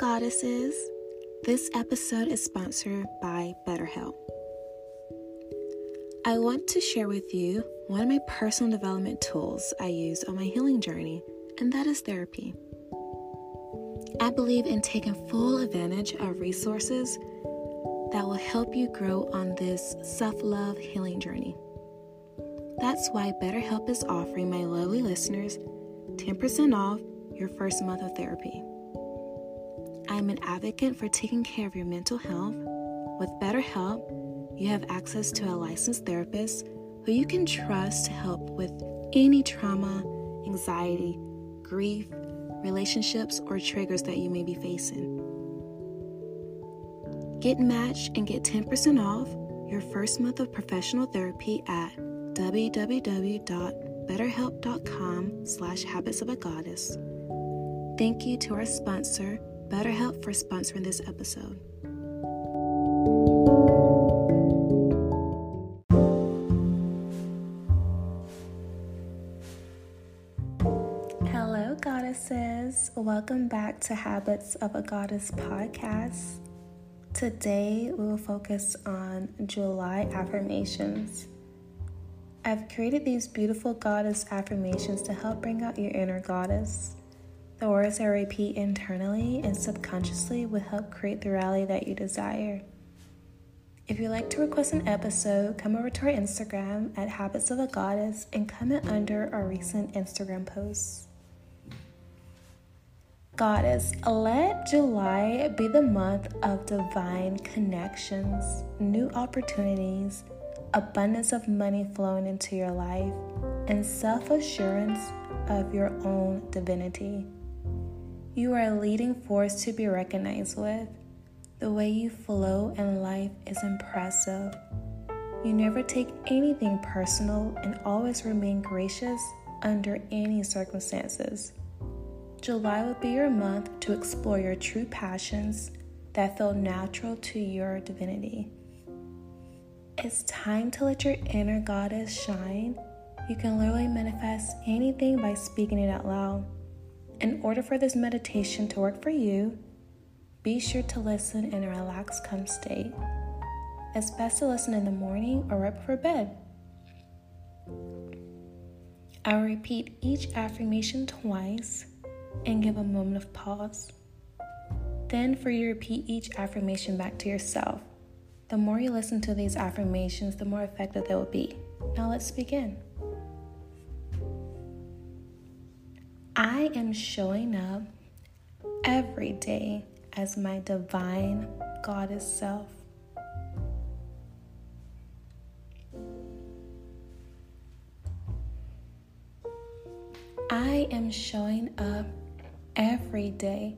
Goddesses, this episode is sponsored by BetterHelp. I want to share with you one of my personal development tools I used on my healing journey, and that is therapy. I believe in taking full advantage of resources that will help you grow on this self-love healing journey. That's why BetterHelp is offering my lovely listeners 10% off your first month of therapy. I'm an advocate for taking care of your mental health. With BetterHelp, you have access to a licensed therapist who you can trust to help with any trauma, anxiety, grief, relationships, or triggers that you may be facing. Get matched and get 10% off your first month of professional therapy at www.betterhelp.com/habitsofagoddess. Thank you to our sponsor, BetterHelp, for sponsoring this episode. Hello, goddesses. Welcome back to Habits of a Goddess podcast. Today, we will focus on July affirmations. I've created these beautiful goddess affirmations to help bring out your inner goddess. The words I repeat internally and subconsciously will help create the reality that you desire. If you'd like to request an episode, come over to our Instagram at Habits of a Goddess and comment under our recent Instagram posts. Goddess, let July be the month of divine connections, new opportunities, abundance of money flowing into your life, and self-assurance of your own divinity. You are a leading force to be recognized with. The way you flow in life is impressive. You never take anything personal and always remain gracious under any circumstances. July will be your month to explore your true passions that feel natural to your divinity. It's time to let your inner goddess shine. You can literally manifest anything by speaking it out loud. In order for this meditation to work for you, be sure to listen in a relaxed, calm state. It's best to listen in the morning or right before bed. I will repeat each affirmation twice and give a moment of pause. Then for you to repeat each affirmation back to yourself. The more you listen to these affirmations, the more effective they will be. Now let's begin. I am showing up every day as my divine goddess self. I am showing up every day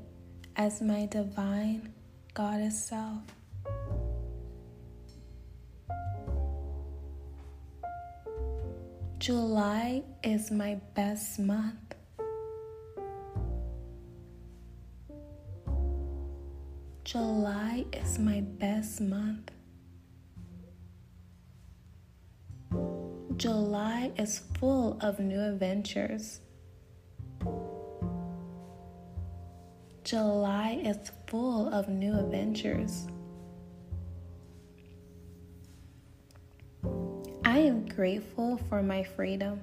as my divine goddess self. July is my best month. July is my best month. July is full of new adventures. July is full of new adventures. I am grateful for my freedom.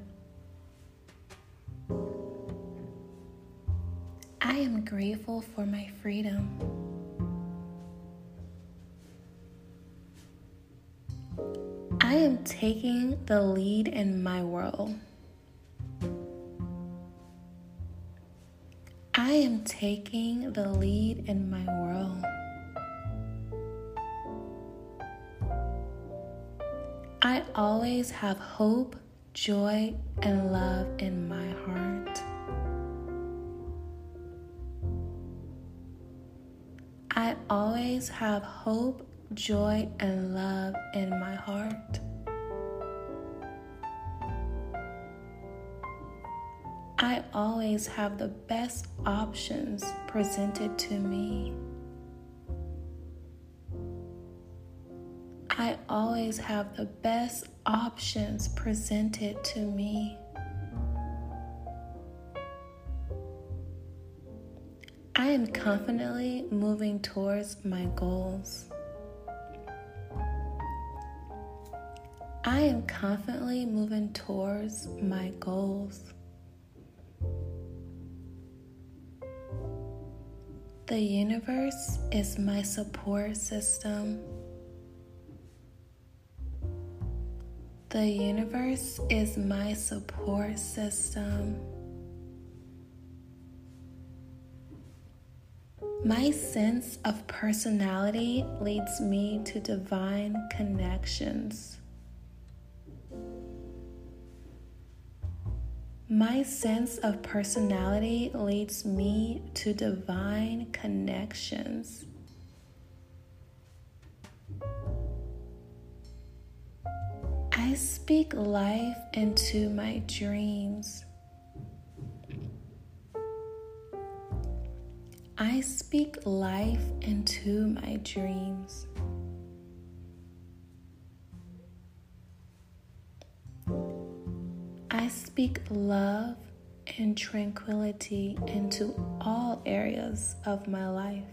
I am grateful for my freedom. I am taking the lead in my world. I am taking the lead in my world. I always have hope, joy, and love in my heart. I always have hope, joy, and love in my heart. I always have the best options presented to me. I always have the best options presented to me. I am confidently moving towards my goals. I am confidently moving towards my goals. The universe is my support system. The universe is my support system. My sense of personality leads me to divine connections. My sense of personality leads me to divine connections. I speak life into my dreams. I speak life into my dreams. I speak love and tranquility into all areas of my life.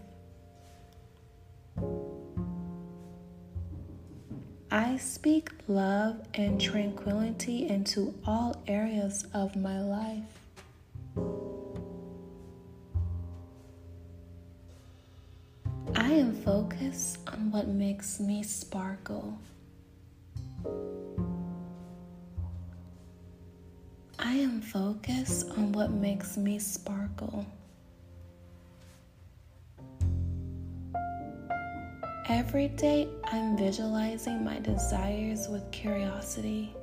I speak love and tranquility into all areas of my life. I am focused on what makes me sparkle. I am focused on what makes me sparkle. Every day, I'm visualizing my desires with curiosity.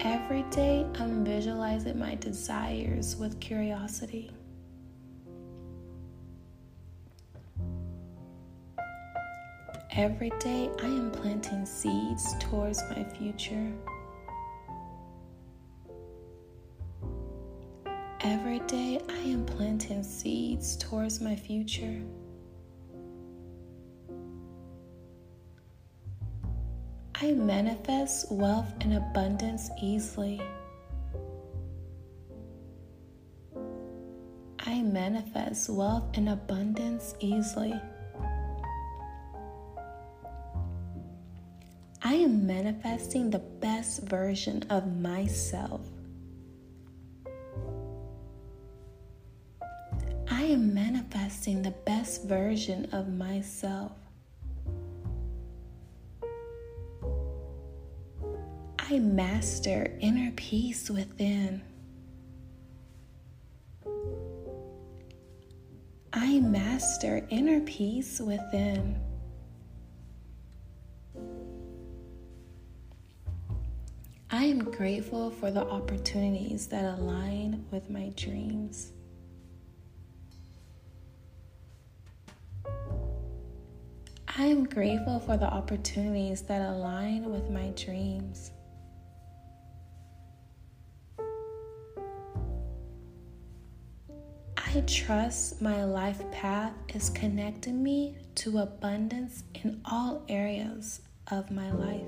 Every day, I'm visualizing my desires with curiosity. Every day, I am planting seeds towards my future. Every day, I am planting seeds towards my future. I manifest wealth and abundance easily. I manifest wealth and abundance easily. I am manifesting the best version of myself. I am manifesting the best version of myself. I master inner peace within. I master inner peace within. I am grateful for the opportunities that align with my dreams. I am grateful for the opportunities that align with my dreams. I trust my life path is connecting me to abundance in all areas of my life.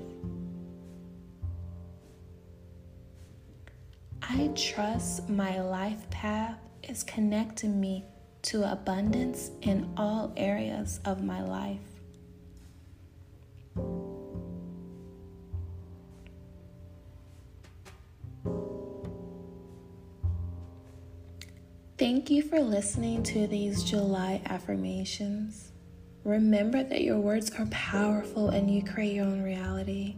I trust my life path is connecting me to abundance in all areas of my life. Thank you for listening to these July affirmations. Remember that your words are powerful and you create your own reality.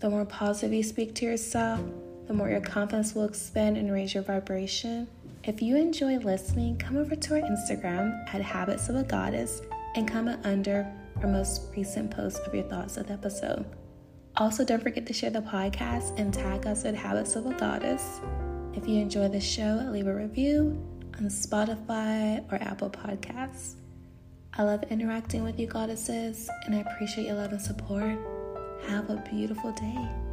The more positive you speak to yourself, the more your confidence will expand and raise your vibration. If you enjoy listening, come over to our Instagram at Habits of a Goddess and comment under our most recent post of your thoughts of the episode. Also, don't forget to share the podcast and tag us at Habits of a Goddess. If you enjoy the show, leave a review on Spotify or Apple Podcasts. I love interacting with you goddesses, and I appreciate your love and support. Have a beautiful day.